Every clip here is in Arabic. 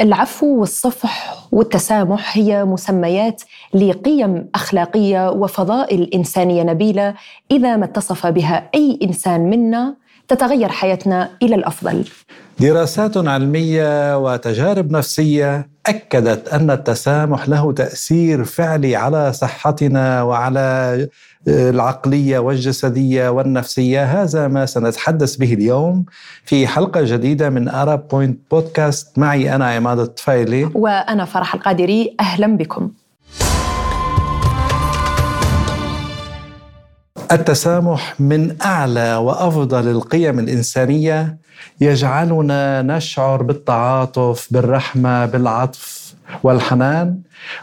العفو والصفح والتسامح هي مسميات لقيم أخلاقية وفضائل إنسانية نبيلة إذا ما اتصف بها أي إنسان منا تتغير حياتنا إلى الأفضل. دراسات علمية وتجارب نفسية أكدت أن التسامح له تأثير فعلي على صحتنا وعلى العقلية والجسدية والنفسية. هذا ما سنتحدث به اليوم في حلقة جديدة من Arab Point Podcast. معي أنا عماد الطفيلي وأنا فرح القادري. أهلا بكم. التسامح من أعلى وأفضل القيم الإنسانية، يجعلنا نشعر بالتعاطف، بالرحمة، بالعطف والحنان،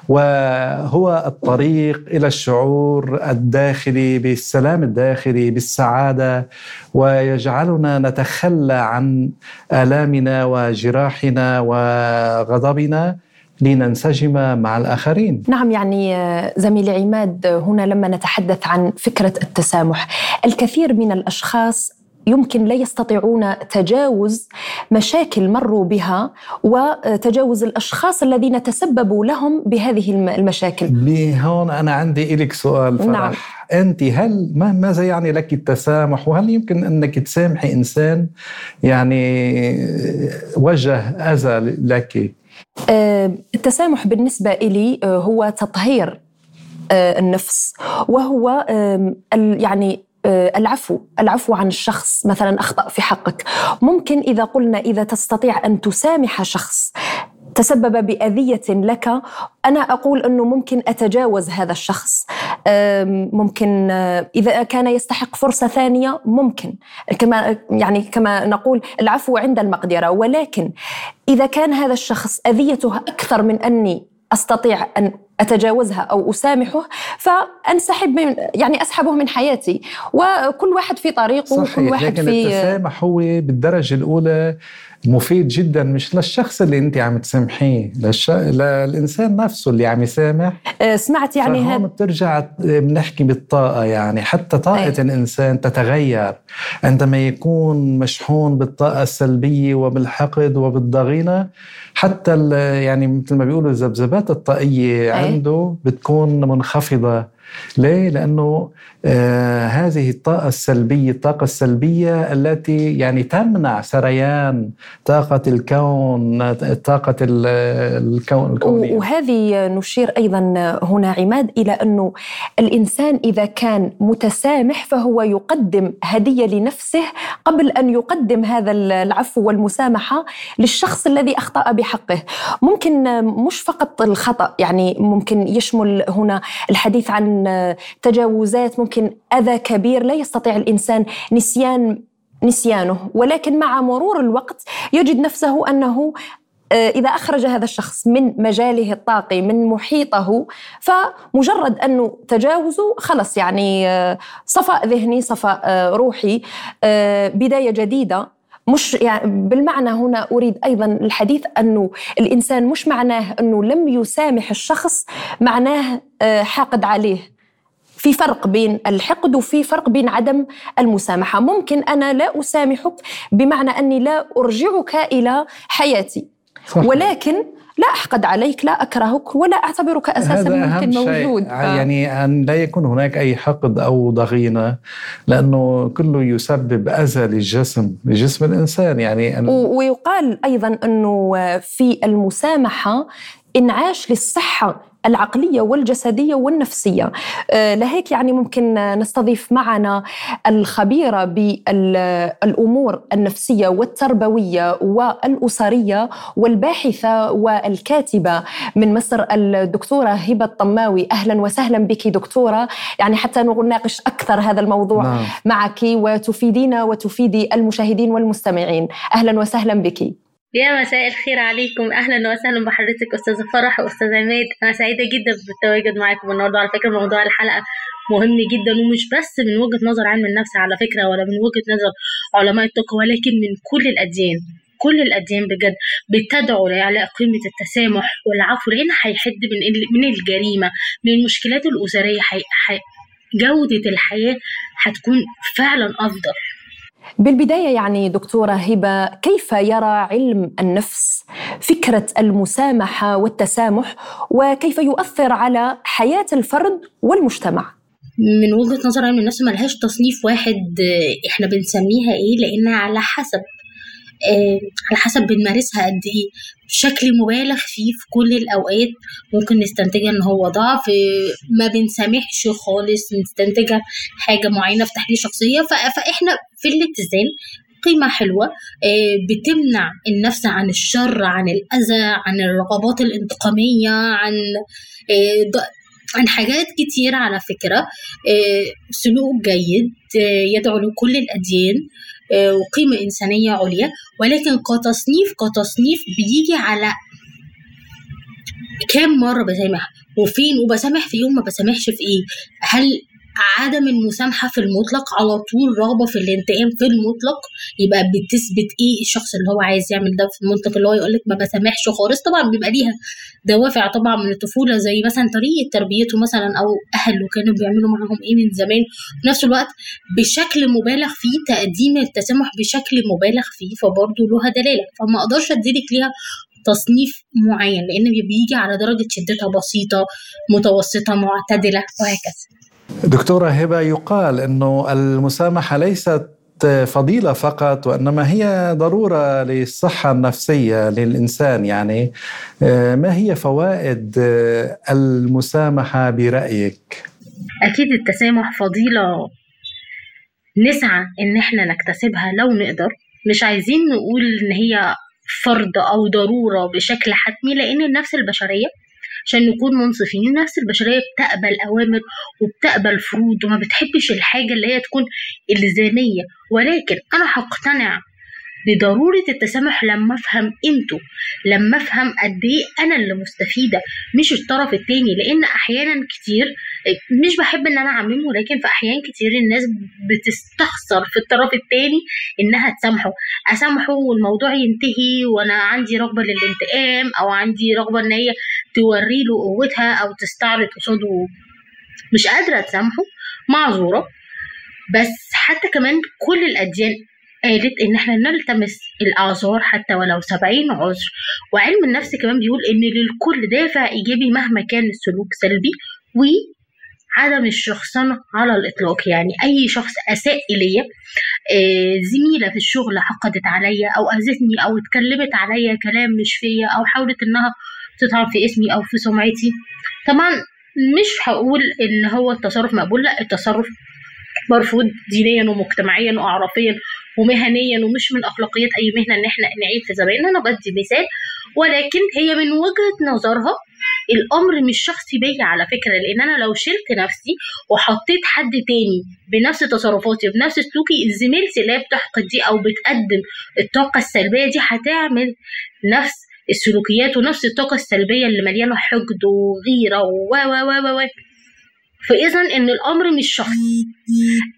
وهو الطريق إلى الشعور الداخلي بالسلام الداخلي، بالسعادة، ويجعلنا نتخلى عن آلامنا وجراحنا وغضبنا لننسجم مع الآخرين. نعم، يعني زميلي عماد، هنا لما نتحدث عن فكرة التسامح، الكثير من الأشخاص يمكن لا يستطيعون تجاوز مشاكل مروا بها وتجاوز الأشخاص الذين تسببوا لهم بهذه المشاكل. لهون أنا عندي إليك سؤال فرح. نعم. أنت هل ماذا يعني لك التسامح؟ وهل يمكن أنك تسامحي إنسان يعني وجه أذى لك؟ التسامح بالنسبة إلي هو تطهير النفس، وهو يعني العفو عن الشخص مثلا أخطأ في حقك. ممكن إذا قلنا إذا تستطيع أن تسامح شخص تسبب بأذية لك، أنا أقول أنه ممكن أتجاوز هذا الشخص، ممكن إذا كان يستحق فرصة ثانية ممكن، كما نقول العفو عند المقدرة. ولكن إذا كان هذا الشخص أذيته أكثر من أني أستطيع أن أتجاوزها أو أسامحه، أسحبه من حياتي، وكل واحد في طريقه. وكل واحد لكن في التسامح هو بالدرجة الأولى مفيد جدا، مش للشخص اللي أنت عم تسامحيه، للإنسان نفسه اللي عم يسامح. سمعت يعني فهم بترجع بنحكي بالطاقة، يعني حتى طاقة الإنسان تتغير عندما يكون مشحون بالطاقة السلبية وبالحقد وبالضغينة، حتى يعني مثل ما بيقولوا الذبذبات الطاقية عنده بتكون منخفضة. ليه؟ لأنه هذه الطاقة السلبية التي يعني تمنع سريان طاقة الكون، طاقة الكون الكونية. وهذه نشير أيضا هنا عماد إلى أنه الإنسان إذا كان متسامح فهو يقدم هدية لنفسه قبل أن يقدم هذا العفو والمسامحة للشخص الذي أخطأ بحقه. ممكن مش فقط الخطأ، يعني ممكن يشمل هنا الحديث عن تجاوزات، ممكن أذى كبير لا يستطيع الإنسان نسيانه، ولكن مع مرور الوقت يجد نفسه أنه إذا أخرج هذا الشخص من مجاله الطاقي، من محيطه، فمجرد أنه تجاوزه خلص، يعني صفاء ذهني، صفاء روحي، بداية جديدة. مش يعني بالمعنى، هنا أريد أيضا الحديث أنه الإنسان مش معناه أنه لم يسامح الشخص معناه حاقد عليه. في فرق بين الحقد وفي فرق بين عدم المسامحة. ممكن أنا لا أسامحك بمعنى أني لا أرجعك إلى حياتي، صحيح. ولكن لا أحقد عليك، لا أكرهك، ولا أعتبرك أساساً ممكن موجود. يعني أن لا يكون هناك أي حقد أو ضغينة، لأنه كله يسبب أذى لجسم الإنسان. يعني ويقال أيضاً أنه في المسامحة إنعاش للصحة العقلية والجسدية والنفسية. لهيك يعني ممكن نستضيف معنا الخبيرة بالأمور النفسية والتربوية والأسرية والباحثة والكاتبة من مصر، الدكتورة هبة الطّماوي. أهلا وسهلا بك دكتورة، يعني حتى نناقش أكثر هذا الموضوع معك وتفيدينا وتفيدي المشاهدين والمستمعين. أهلا وسهلا بك. يا مساء الخير عليكم. أهلا وسهلا بحضرتك أستاذة فرح وأستاذ عماد. أنا سعيدة جدا بالتواجد معكم النهاردة. على فكرة موضوع الحلقة مهم جدا، ومش بس من وجهة نظر علم النفس على فكرة، ولا من وجهة نظر علماء الطاقة، ولكن من كل الأديان. كل الأديان بجد بتدعو لإعلاء قيمة التسامح والعفو، لأن هيحد من الجريمة، من المشكلات الأسرية. جودة الحياة هتكون فعلا أفضل. بالبداية يعني دكتورة هبة، كيف يرى علم النفس فكرة المسامحة والتسامح وكيف يؤثر على حياة الفرد والمجتمع؟ من وجهة نظري أن الناس ما لهاش تصنيف واحد إحنا بنسميها إيه، لأنها على حسب بنمارسها قد إيه. بشكل مبالغ فيه في كل الأوقات ممكن نستنتجها إن هو ضعف، ما بنسامحش خالص، نستنتجها حاجة معينة في تحليل شخصية. فإحنا في الاتزان قيمة حلوة بتمنع النفس عن الشر، عن الأذى، عن الرغبات الانتقامية، عن حاجات كتير. على فكرة سلوك جيد يدعو لكل الأديان وقيمة إنسانية عليا، ولكن كتصنيف بيجي على كم مرة بسامح وفين وبسامح في يوم، ما بسامحش في إيه. هل عدم المسامحة في المطلق على طول رغبة في الانتقام في المطلق؟ يبقى بتثبت إيه الشخص اللي هو عايز يعمل ده في المنطق اللي هو يقولك ما بسامحش خالص؟ طبعا بيبقى ليها دوافع طبعا من الطفولة، زي مثلا طريقة تربيته مثلا أو أهله كانوا بيعملوا معهم إيه من زمان. في نفس الوقت بشكل مبالغ فيه تقديم التسامح بشكل مبالغ فيه، فبرضه لها دلالة. فما أقدرش أديلك ليها تصنيف معين، لأن بيجي على درجة شدتها بسيطة، متوسطة، معتدلة، وهكذا. دكتورة هبة، يقال أنه المسامحة ليست فضيلة فقط، وإنما هي ضرورة للصحة النفسية للإنسان. يعني ما هي فوائد المسامحة برأيك؟ أكيد التسامح فضيلة نسعى إن إحنا نكتسبها لو نقدر، مش عايزين نقول إن هي فرض أو ضرورة بشكل حتمي، لأن النفس البشرية، عشان نكون منصفين، النفس البشرية بتقبل أوامر وبتقبل فروض وما بتحبش الحاجة اللي هي تكون إلزامية. ولكن أنا هقتنع بضرورة التسامح لما أفهم قيمته، لما أفهم قد إيه أنا اللي مستفيدة مش الطرف التاني. لأن أحيانا كتير، مش بحب أن أنا أعممه، ولكن في أحيان كتير الناس بتستخسر في الطرف التاني إنها تسامحه. أسامحه والموضوع ينتهي، وأنا عندي رغبة للانتقام، أو عندي رغبة إن هي توري له قوتها أو تستعرض قصاده، مش قادرة تسامحه، معذورة. بس حتى كمان كل الأديان قالت إن إحنا نلتمس الأعذار حتى ولو 70 عذر. وعلم النفس كمان بيقول إن للكل دافع إيجابي مهما كان السلوك سلبي، وعدم الشخصنة على الإطلاق. يعني أي شخص أساء إليا، زميلة في الشغل حقدت عليا أو أذتني أو اتكلمت عليا كلام مش فيا أو حاولت إنها تطعن في اسمي أو في سمعتي، طبعا مش هقول إن هو التصرف مقبول، لا، التصرف مرفوض دينيا ومجتمعيا وأعرافيا ومهنيا، ومش من أخلاقيات أي مهنة إن إحنا نعيد في زماننا. أنا بدي مثال، ولكن هي من وجهة نظرها. الأمر مش شخصي بيا على فكرة، لأن أنا لو شلت نفسي وحطيت حد تاني بنفس تصرفاتي وبنفس سلوكي، زميلتي اللي بتحقد دي أو بتقدم الطاقة السلبية دي هتعمل نفس السلوكيات ونفس الطاقة السلبية اللي مليانة حقد وغيرة فإذا إن الأمر مش شخصي.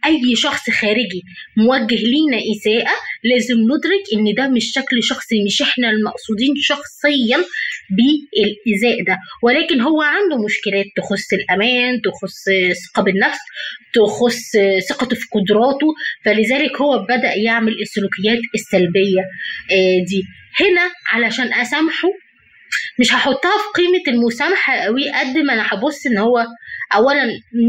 أي شخص خارجي موجه لينا إساءة لازم ندرك إن ده مش شكل شخصي، مش إحنا المقصودين شخصيا بالإزاء ده، ولكن هو عنده مشكلات تخص الأمان، تخص ثقة بالنفس، تخص ثقته في قدراته، فلذلك هو بدأ يعمل السلوكيات السلبية دي. هنا علشان أسامحه مش هحطها في قيمة المسامحة قوي قد ما أنا هبص إن هو أولا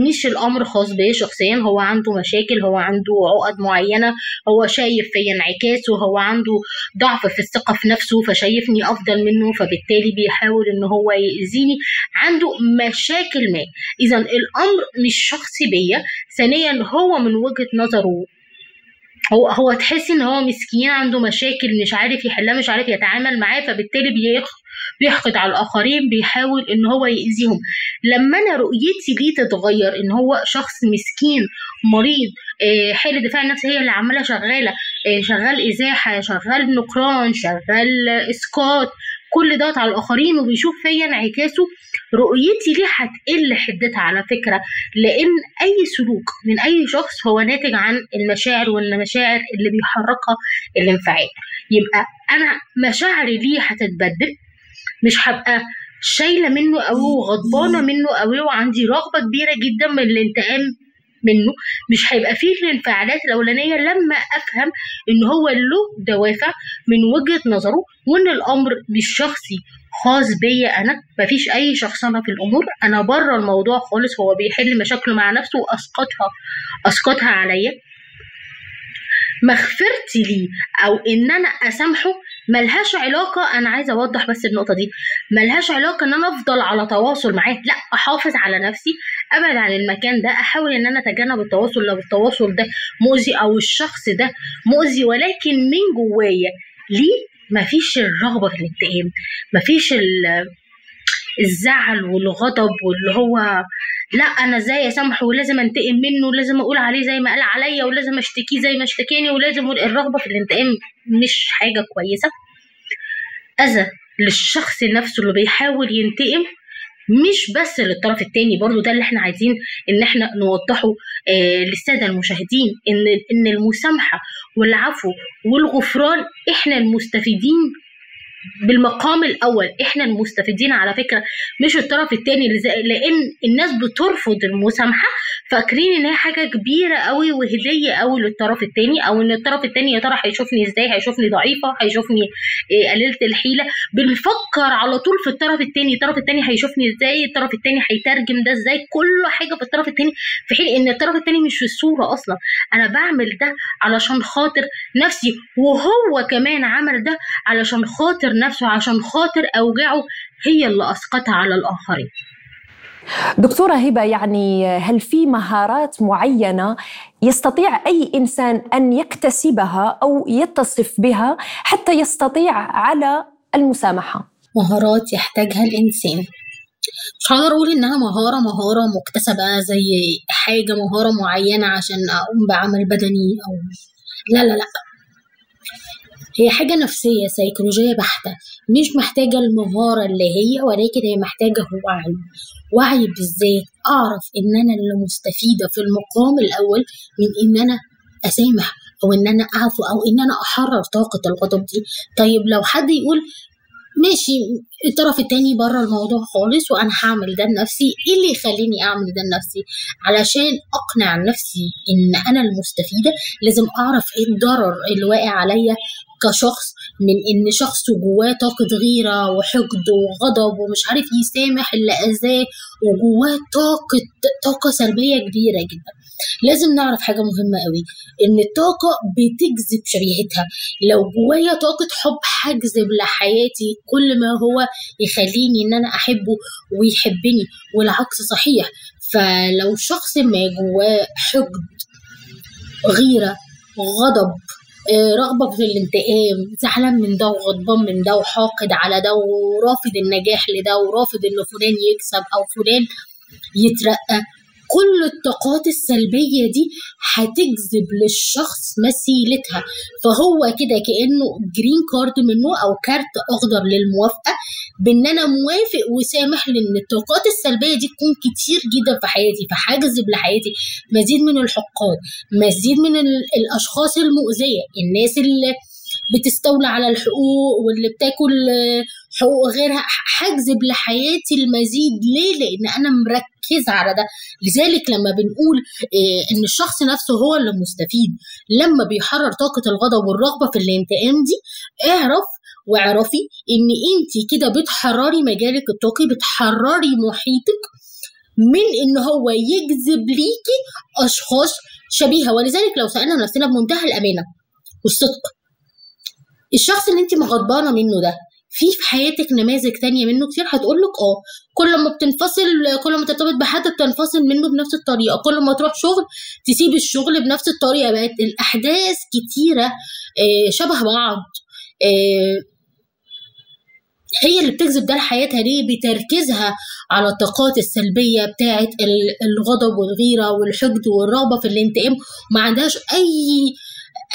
مش الأمر خاص بيه شخصيا، هو عنده مشاكل، هو عنده عقد معينة، هو شايف فيا انعكاس، وهو عنده ضعف في الثقة في نفسه فشايفني أفضل منه، فبالتالي بيحاول إن هو يأذيني، عنده مشاكل ما. إذن الأمر مش شخصي بيه. ثانيا، هو من وجهة نظره هو تحس إن هو مسكين، عنده مشاكل مش عارف يحلها، مش عارف يتعامل معاه، فبالتالي بيحقد على الآخرين، بيحاول إن هو يأذيهم. لما أنا رؤيتي ليه تتغير إن هو شخص مسكين مريض، حالة دفاع النفس هي اللي عمالة شغالة، شغال إزاحة، شغال نقران، شغال إسقاط، كل ده على الآخرين، وبيشوف فيا انعكاسه، رؤيتي ليه هتقل حدتها على فكرة. لأن أي سلوك من أي شخص هو ناتج عن المشاعر، والمشاعر اللي بيحركها الانفعال. يبقى أنا مشاعري ليه هتتبدل، مش هبقى شايلة منه قوي وغضبانة منه قوي وعندي رغبة كبيرة جدا من الانتقام منه مش هيبقى فيه الانفعالات الاولانيه لما افهم ان هو له دوافع من وجهه نظره، وان الامر مش شخصي خاص بيا انا، مفيش اي شخصنه في الامور، انا بره الموضوع خالص، هو بيحل مشاكله مع نفسه واسقطها عليا. مغفرتي ليه او ان انا اسامحه ملهاش علاقه، انا عايزه اوضح بس النقطه دي، ملهاش علاقه ان انا افضل على تواصل معاه، لا، احافظ على نفسي، ابعد عن المكان ده، احاول ان انا اتجنب التواصل لو التواصل ده مؤذي او الشخص ده مؤذي، ولكن من جوايا ليه مفيش الرغبه في الانتقام، مفيش الزعل والغضب واللي هو لا انا ازاي اسامحه ولازم انتقم منه ولازم اقول عليه زي ما قال عليا ولازم اشتكيه زي ما اشتكاني ولازم. الرغبه في الانتقام مش حاجه كويسه، اذى للشخص نفسه اللي بيحاول ينتقم، مش بس للطرف التاني. برضو ده اللي احنا عايزين ان احنا نوضحه للساده المشاهدين، ان المسامحه والعفو والغفران احنا المستفيدين بالمقام الاول، احنا المستفيدين على فكره، مش الطرف التاني، لان الناس بترفض المسامحه فاكرين ان هي حاجه كبيره قوي وهديه قوي للطرف التاني، او ان الطرف التاني يا ترى هيشوفني ازاي، هيشوفني ضعيفه، هيشوفني قليله الحيله. بنفكر على طول في الطرف التاني، الطرف التاني هيشوفني ازاي، الطرف التاني هيترجم ده ازاي، كل حاجه في الطرف التاني، في حين ان الطرف التاني مش في الصوره اصلا. انا بعمل ده علشان خاطر نفسي، وهو كمان عمل ده علشان خاطر نفسه، عشان خاطر أوجاعه هي اللي أسقطها على الآخرين. دكتورة هبة، يعني هل في مهارات معينة يستطيع أي إنسان أن يكتسبها أو يتصف بها حتى يستطيع على المسامحة؟ مهارات يحتاجها الإنسان، مش هقدر أقول إنها مهارة مكتسبة زي حاجة مهارة معينة عشان أقوم بعمل بدني أو لا، هي حاجة نفسية سيكولوجية بحتة، مش محتاجة المهارة اللي هي، ولكن هي محتاجة وعي بالذات، أعرف إن أنا اللي مستفيدة في المقام الأول من إن أنا أسامح أو إن أنا أعفو أو إن أنا أحرر طاقة الغضب دي. طيب لو حد يقول ماشي الطرف التاني بره الموضوع خالص وأنا هعمل ده لنفسي، إيه اللي يخليني أعمل ده لنفسي؟ علشان أقنع نفسي إن أنا المستفيدة لازم أعرف إيه الضرر اللي واقع عليا كشخص من إن شخص جواه طاقة غيرة وحقد وغضب ومش عارف يسامح اللي أذاه وجواه طاقة سلبية كبيرة جدا. لازم نعرف حاجة مهمة قوي، إن الطاقة بتجذب شبيهتها. لو جوايا طاقة حب هجذب لحياتي كل ما هو يخليني إن أنا أحبه ويحبني، والعكس صحيح. فلو شخص ما جواه حقد، غيرة، غضب، رغبة في الانتقام، زعلان من ده وغضبان من ده وحاقد على ده ورافض النجاح لده ورافض إن فلان يكسب أو فلان يترقى، كل الطاقات السلبية دي هتجذب للشخص مسيلتها. فهو كده كأنه جرين كارد منه أو كارت أخضر للموافقة، بأن أنا موافق وسامح، لأن الطاقات السلبية دي تكون كتير جدا في حياتي، فهجذب لحياتي مزيد من الحقاد، مزيد من الأشخاص المؤذية، الناس اللي بتستولى على الحقوق واللي بتاكل حقوق غيرها. هجذب لحياتي المزيد. ليه؟ لأن أنا مركزة على ده. لذلك لما بنقول إن الشخص نفسه هو اللي مستفيد لما بيحرر طاقة الغضب والرغبة في الانتقام دي، اعرف واعرفي إن أنت كده بتحرري مجالك الطاقي، بتحرري محيطك من إن هو يجذب ليكي أشخاص شبيهة. ولذلك لو سألنا نفسنا بمنتهى الأمانة والصدق، الشخص اللي انت مغضبانه منه ده في حياتك نماذج تانية منه كتير؟ هتقولك اه، كل ما بتنفصل، كل ما ترتبط بحد بتنفصل منه بنفس الطريقه، كل ما تروح شغل تسيب الشغل بنفس الطريقه. بقت الاحداث كتيره شبه بعض، هي اللي بتجذب ده لحياتها. ليه؟ بتركزها على الطاقات السلبية بتاعت الغضب والغيرة والحقد والرغبة في الانتقام، وما عندهاش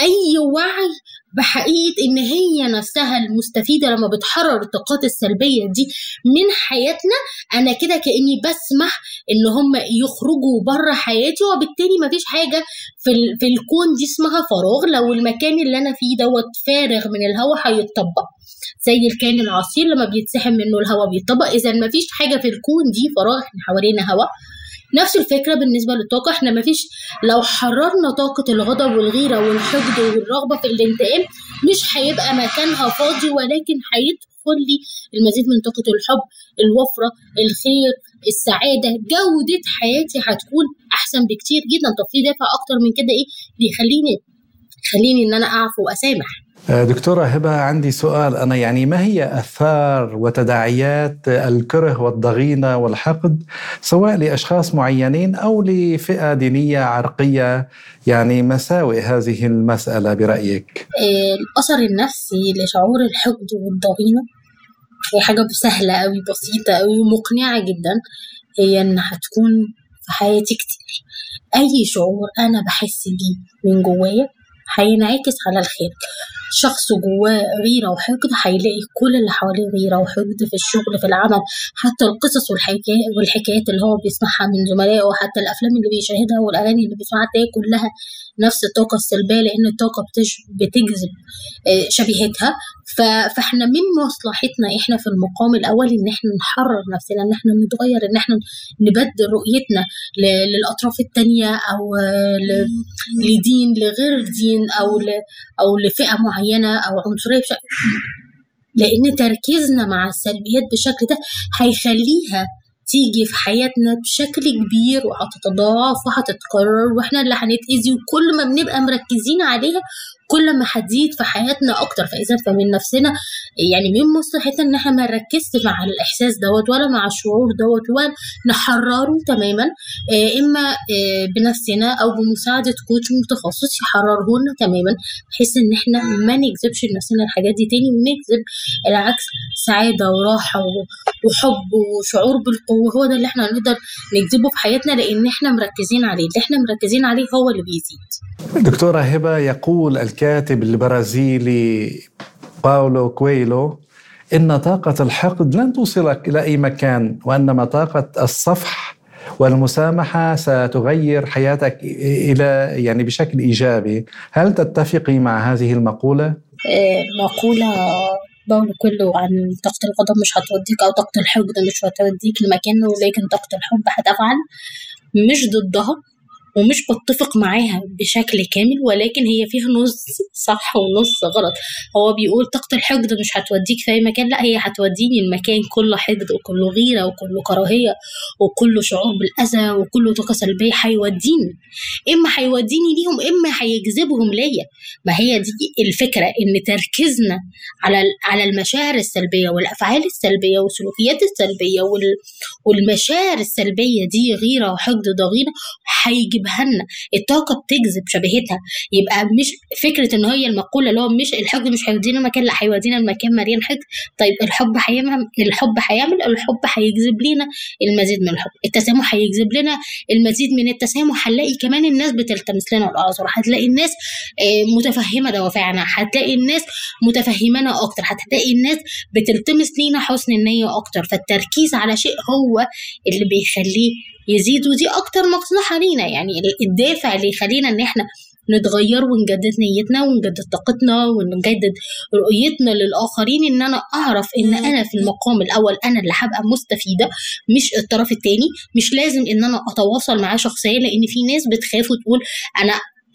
أي وعي بحقيقة إن هي نفسها المستفيدة. لما بتحرر الطاقات السلبية دي من حياتنا، أنا كده كأني بسمح إن هم يخرجوا بره حياتي، وبالتالي ما فيش حاجة في الكون دي اسمها فراغ. لو المكان اللي أنا فيه دوت فارغ من الهواء هيتطبق زي الكائن العصير لما بيتسحب منه الهواء بيتطبق. إذا ما فيش حاجة في الكون دي فراغ، إحنا حوالينا هواء، نفس الفكرة بالنسبة للطاقة. احنا ما فيش، لو حررنا طاقة الغضب والغيرة والحقد والرغبة في الانتقام مش هيبقى مكانها فاضي، ولكن هيدخل لي المزيد من طاقة الحب، الوفرة، الخير، السعادة. جودة حياتي هتكون أحسن بكتير جدا. طب في دافع أكتر من كده إيه بيخليني إن أنا أعفو وأسامح؟ دكتورة هبة، عندي سؤال أنا، يعني ما هي أثار وتداعيات الكره والضغينة والحقد سواء لأشخاص معينين أو لفئة دينية عرقية، يعني مساوئ هذه المسألة برأيك؟ الأثر النفسي لشعور الحقد والضغينة هي حاجة سهلة أوي، بسيطة أوي ومقنعة جدا، هي إن هتكون في حياتي كتير. أي شعور أنا بحس بيه من جوايا هينعكس على الخير. شخص جواه غيرة وحقد هيلاقي كل اللي حواليه غيرة وحقد، في الشغل، في العمل، حتى القصص والحكايات اللي هو بيسمعها من زملائه، وحتى الأفلام اللي بيشاهدها والأغاني اللي بيسمعها تلاقي كلها نفس الطاقة السلبية، لأن الطاقة بتجذب شبيهتها. فاحنا من مصلحتنا احنا في المقام الأول ان احنا نحرر نفسنا، ان احنا نتغير، ان احنا نبدل رؤيتنا للأطراف التانية أو لدين، لغير دين، أو لفئة معينة أو عنصرية بشكل، لأن تركيزنا مع السلبيات بالشكل ده هيخليها تيجي في حياتنا بشكل كبير وهتتضاعف وهتتكرر، وإحنا اللي هنتأذي، وكل ما بنبقى مركزين عليها كل ما هتزيد في حياتنا أكتر. فإذا فمن نفسنا يعني من مصلحتنا إن إحنا ما نركزش مع الإحساس دوت ولا مع الشعور دوت، ولا نحرره تماما، إما بنفسنا أو بمساعدة كوتش متخصص يحرره لنا تماما، بحيث إن إحنا ما نجذبش لنفسنا الحاجات دي تاني، ونجذب العكس، سعادة وراحة وحب وشعور بالقوة. هو ده اللي إحنا نقدر نجذبه في حياتنا، لأن إحنا مركزين عليه، اللي إحنا مركزين عليه هو اللي بيزيد. دكتورة هبة، يقول الكاتب البرازيلي باولو كويلو إن طاقة الحقد لن توصلك إلى أي مكان، وإنما طاقة الصفح والمسامحة ستغير حياتك إلى يعني بشكل إيجابي. هل تتفقي مع هذه المقولة؟ مقولة باولو كويلو عن طاقة الغضب مش هتوديك، أو طاقة الحقد مش هتوديك لمكان، ولكن طاقة الحب هتفعل. مش ضدها ومش بتفق معاها بشكل كامل، ولكن هي فيها نص صح ونص غلط. هو بيقول طاقة الحقد مش هتوديك في أي مكان، لا، هي هتوديني المكان كله حقد وكله غيرة وكله كراهية وكله شعور بالأذى وكله طاقة سلبية. هيوديني، إما هيوديني ليهم، إما هيجذبهم ليا. ما هي دي الفكرة، إن تركيزنا على المشاعر السلبية والأفعال السلبية والسلوكيات السلبية والمشاعر السلبية دي، غيرة وحقد ضغينة، هيجي بهنا الطاقة بتجذب شبهتها. يبقى مش فكرة ان هي المقولة اللي هو مش الحقد مش هيودينا المكان، لا، هيودينا المكان مليان حقد. طيب الحب هيجذب لنا المزيد من الحب، التسامح هيجذب لنا المزيد من التسامح. هنلاقي كمان الناس بتلتمس لنا الأعذار، هتلاقي الناس متفهمة دوافعنا، هتلاقي الناس متفهمانا اكتر، هتلاقي الناس بتلتمس لنا حسن النية اكتر. فالتركيز على شيء هو اللي بيخليه يزيد، ودي أكتر مصلحة لينا، يعني الدافع اللي يخلينا إن إحنا نتغير ونجدد نيتنا ونجدد طاقتنا ونجدد رؤيتنا للآخرين. إن أنا أعرف إن أنا في المقام الأول أنا اللي هبقى مستفيدة، مش الطرف التاني. مش لازم إن أنا أتواصل معاه شخصيا، لأن في ناس بتخاف وتقول أنا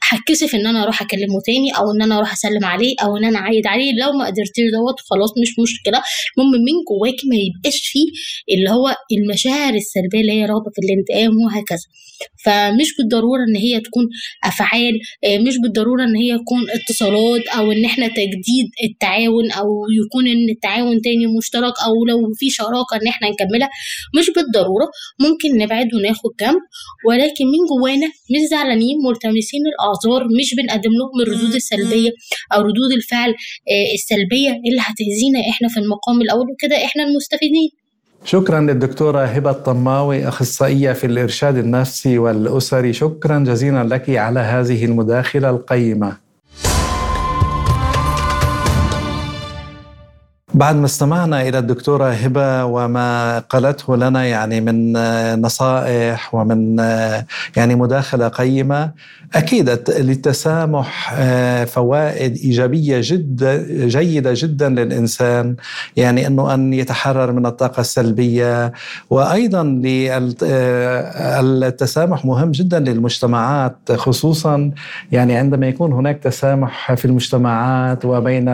هتكسف ان انا اروح اكلمه تاني، او ان انا اروح اسلم عليه، او ان انا اعيد عليه. لو ما قدرتيش دوت خلاص مش مشكله، المهم من جواكي ما يبقاش فيه اللي هو المشاعر السلبيه اللي هي رغبه في الانتقام وهكذا. فمش بالضروره ان هي تكون افعال، مش بالضروره ان هي تكون اتصالات، او ان احنا تجديد التعاون، او يكون ان التعاون تاني مشترك، او لو في شراكه ان احنا نكملها. مش بالضروره، ممكن نبعد وناخد جنب، ولكن من جوانا مش زعلانين ملتمسين مش بنقدم لهم الردود السلبية أو ردود الفعل السلبية اللي هتأذينا إحنا في المقام الأول، وكده إحنا المستفيدين. شكرا للدكتورة هبة الطّماوي، أخصائية في الإرشاد النفسي والأسري، شكرا جزيلا لك على هذه المداخلة القيمة. بعد ما استمعنا إلى الدكتورة هبة وما قالته لنا يعني من نصائح ومن يعني مداخلة قيمة، أكيد للتسامح فوائد إيجابية جدا جيدة جدا للإنسان، يعني أنه أن يتحرر من الطاقة السلبية، وأيضا التسامح مهم جدا للمجتمعات، خصوصا يعني عندما يكون هناك تسامح في المجتمعات وبين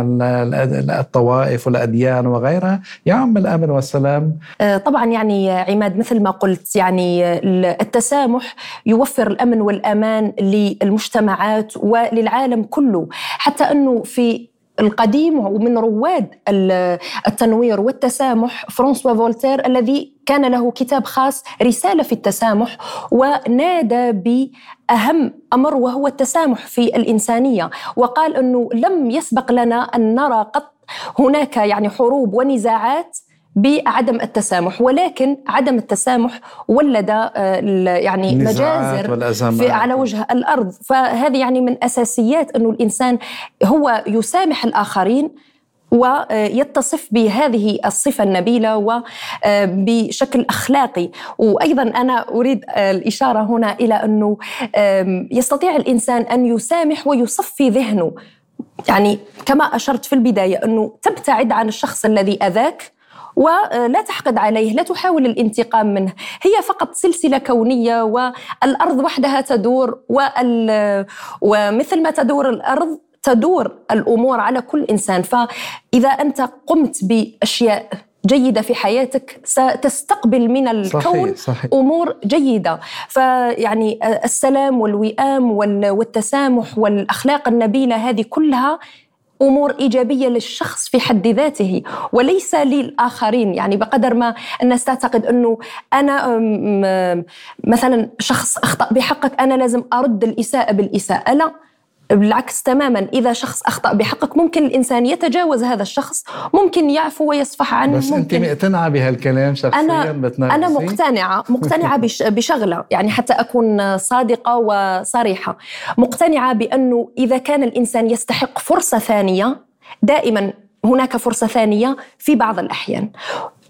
الطوائف والأديان وغيرها يعم الأمن والسلام. طبعا يعني عماد مثل ما قلت يعني التسامح يوفر الأمن والأمان للمجتمعات وللعالم كله، حتى أنه في القديم ومن رواد التنوير والتسامح فرانسوا فولتير الذي كان له كتاب خاص رسالة في التسامح، ونادى بأهم أمر وهو التسامح في الإنسانية، وقال أنه لم يسبق لنا أن نرى قط هناك يعني حروب ونزاعات بعدم التسامح، ولكن عدم التسامح ولد يعني مجازر على وجه الأرض. فهذه يعني من أساسيات أنه الإنسان هو يسامح الآخرين ويتصف بهذه الصفة النبيلة وبشكل أخلاقي. وأيضا أنا أريد الإشارة هنا إلى أنه يستطيع الإنسان أن يسامح ويصفي ذهنه، يعني كما أشرت في البداية أنه تبتعد عن الشخص الذي أذاك ولا تحقد عليه، لا تحاول الانتقام منه، هي فقط سلسلة كونية والأرض وحدها تدور، ومثل ما تدور الأرض تدور الأمور على كل إنسان. فإذا أنت قمت بأشياء جيدة في حياتك ستستقبل من الكون أمور جيدة. فيعني السلام والوئام والتسامح والأخلاق النبيلة هذه كلها أمور إيجابية للشخص في حد ذاته وليس للآخرين، يعني بقدر ما الناس تعتقد أنه أنا مثلا شخص أخطأ بحقك أنا لازم أرد الإساءة بالإساءة، لا بالعكس تماماً. إذا شخص أخطأ بحقك ممكن الإنسان يتجاوز هذا الشخص، ممكن يعفو ويصفح عنه. بس أنت مقتنعة بهالكلام شخصياً؟ أنا مقتنعة بشغلة، يعني حتى أكون صادقة وصريحة، مقتنعة بأنه إذا كان الإنسان يستحق فرصة ثانية، دائماً هناك فرصة ثانية في بعض الأحيان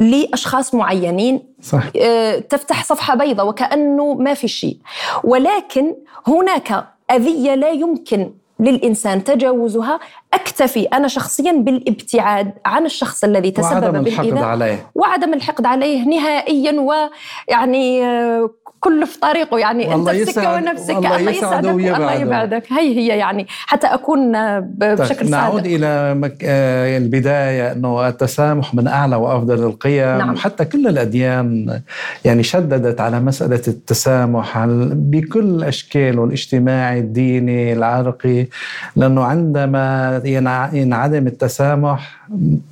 لأشخاص معينين، صح. تفتح صفحة بيضاء وكأنه ما في شيء، ولكن هناك أذية لا يمكن للإنسان تجاوزها. أكتفي أنا شخصياً بالابتعاد عن الشخص الذي تسبب بالإذى وعدم الحقد عليه نهائياً، ويعني كل في طريقه، يعني أنت تسكت ونفسك الله يسعدك والله يبعدك. هي يعني حتى أكون بشكل صادق. نعود إلى البداية أنه التسامح من أعلى وأفضل القيم. نعم. حتى كل الأديان يعني شددت على مسألة التسامح بكل الأشكال، الاجتماعي، الديني، العرقي، لأنه عندما ينعدم التسامح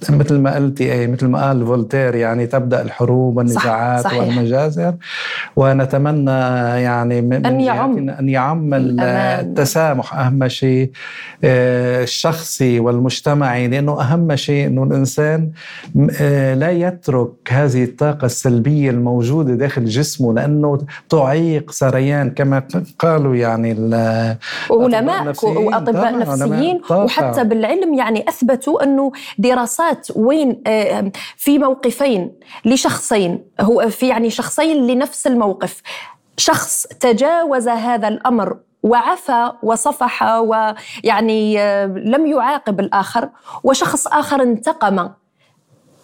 مثل ما قلتي، مثل ما قال فولتير، يعني تبدأ الحروب والنزاعات والمجازر. ونتمنى يعني أن يعم التسامح أهم شيء الشخصي والمجتمعي، لأنه أهم شيء أنه الإنسان لا يترك هذه الطاقة السلبية الموجودة داخل جسمه، لأنه تعيق سريان كما قالوا يعني علماء وأطباء نفسيين. وحتى بالعلم يعني أثبتوا أنه دراسات وين في موقفين لشخصين، هو في يعني شخصين لنفس الموقف، شخص تجاوز هذا الأمر وعفى وصفح ويعني لم يعاقب الآخر، وشخص آخر انتقم.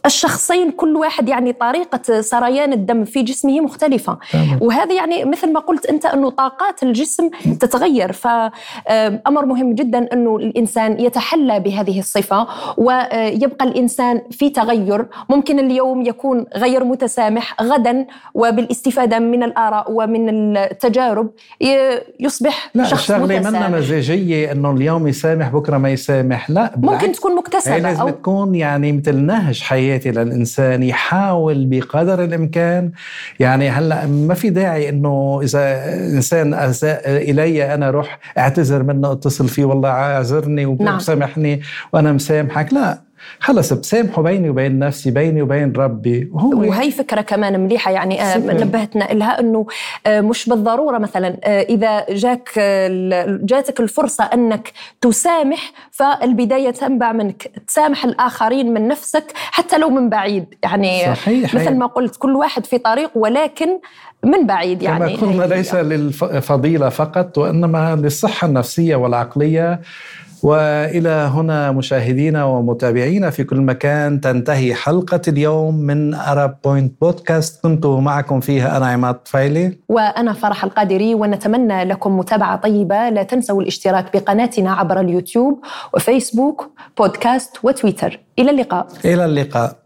الشخصين كل واحد يعني طريقة سريان الدم في جسمه مختلفة، وهذا يعني مثل ما قلت أنت أنه طاقات الجسم تتغير. فأمر مهم جدا أنه الإنسان يتحلى بهذه الصفة ويبقى الإنسان في تغير، ممكن اليوم يكون غير متسامح، غدا وبالاستفادة من الآراء ومن التجارب يصبح شخص متسامح. منا مزاجية أنه اليوم يسامح بكرة ما يسامح، لا ممكن تكون مكتسبة، لازم تكون يعني مثل نهج حياة للإنسان يحاول بقدر الإمكان. يعني هلأ ما في داعي أنه إذا إنسان أساء إلي أنا روح أعتذر منه، أتصل فيه والله عذرني وسامحني وأنا مسامحك، لا خلص بسامحه بيني وبين نفسي بيني وبين ربي. وهي فكرة كمان مليحة يعني نبهتنا لها أنه مش بالضرورة مثلا إذا جاتك الفرصة أنك تسامح فالبداية تنبع منك، تسامح الآخرين من نفسك حتى لو من بعيد يعني. صحيح. مثل ما قلت كل واحد في طريق ولكن من بعيد يعني. كما قلنا ليس للفضيلة فقط وإنما للصحة النفسية والعقلية. وإلى هنا مشاهدينا ومتابعينا في كل مكان تنتهي حلقة اليوم من Arab Point Podcast. كنت معكم فيها أنا عماد الطفيلي وأنا فرح القادري، ونتمنى لكم متابعة طيبة. لا تنسوا الاشتراك بقناتنا عبر اليوتيوب وفيسبوك بودكاست وتويتر. إلى اللقاء.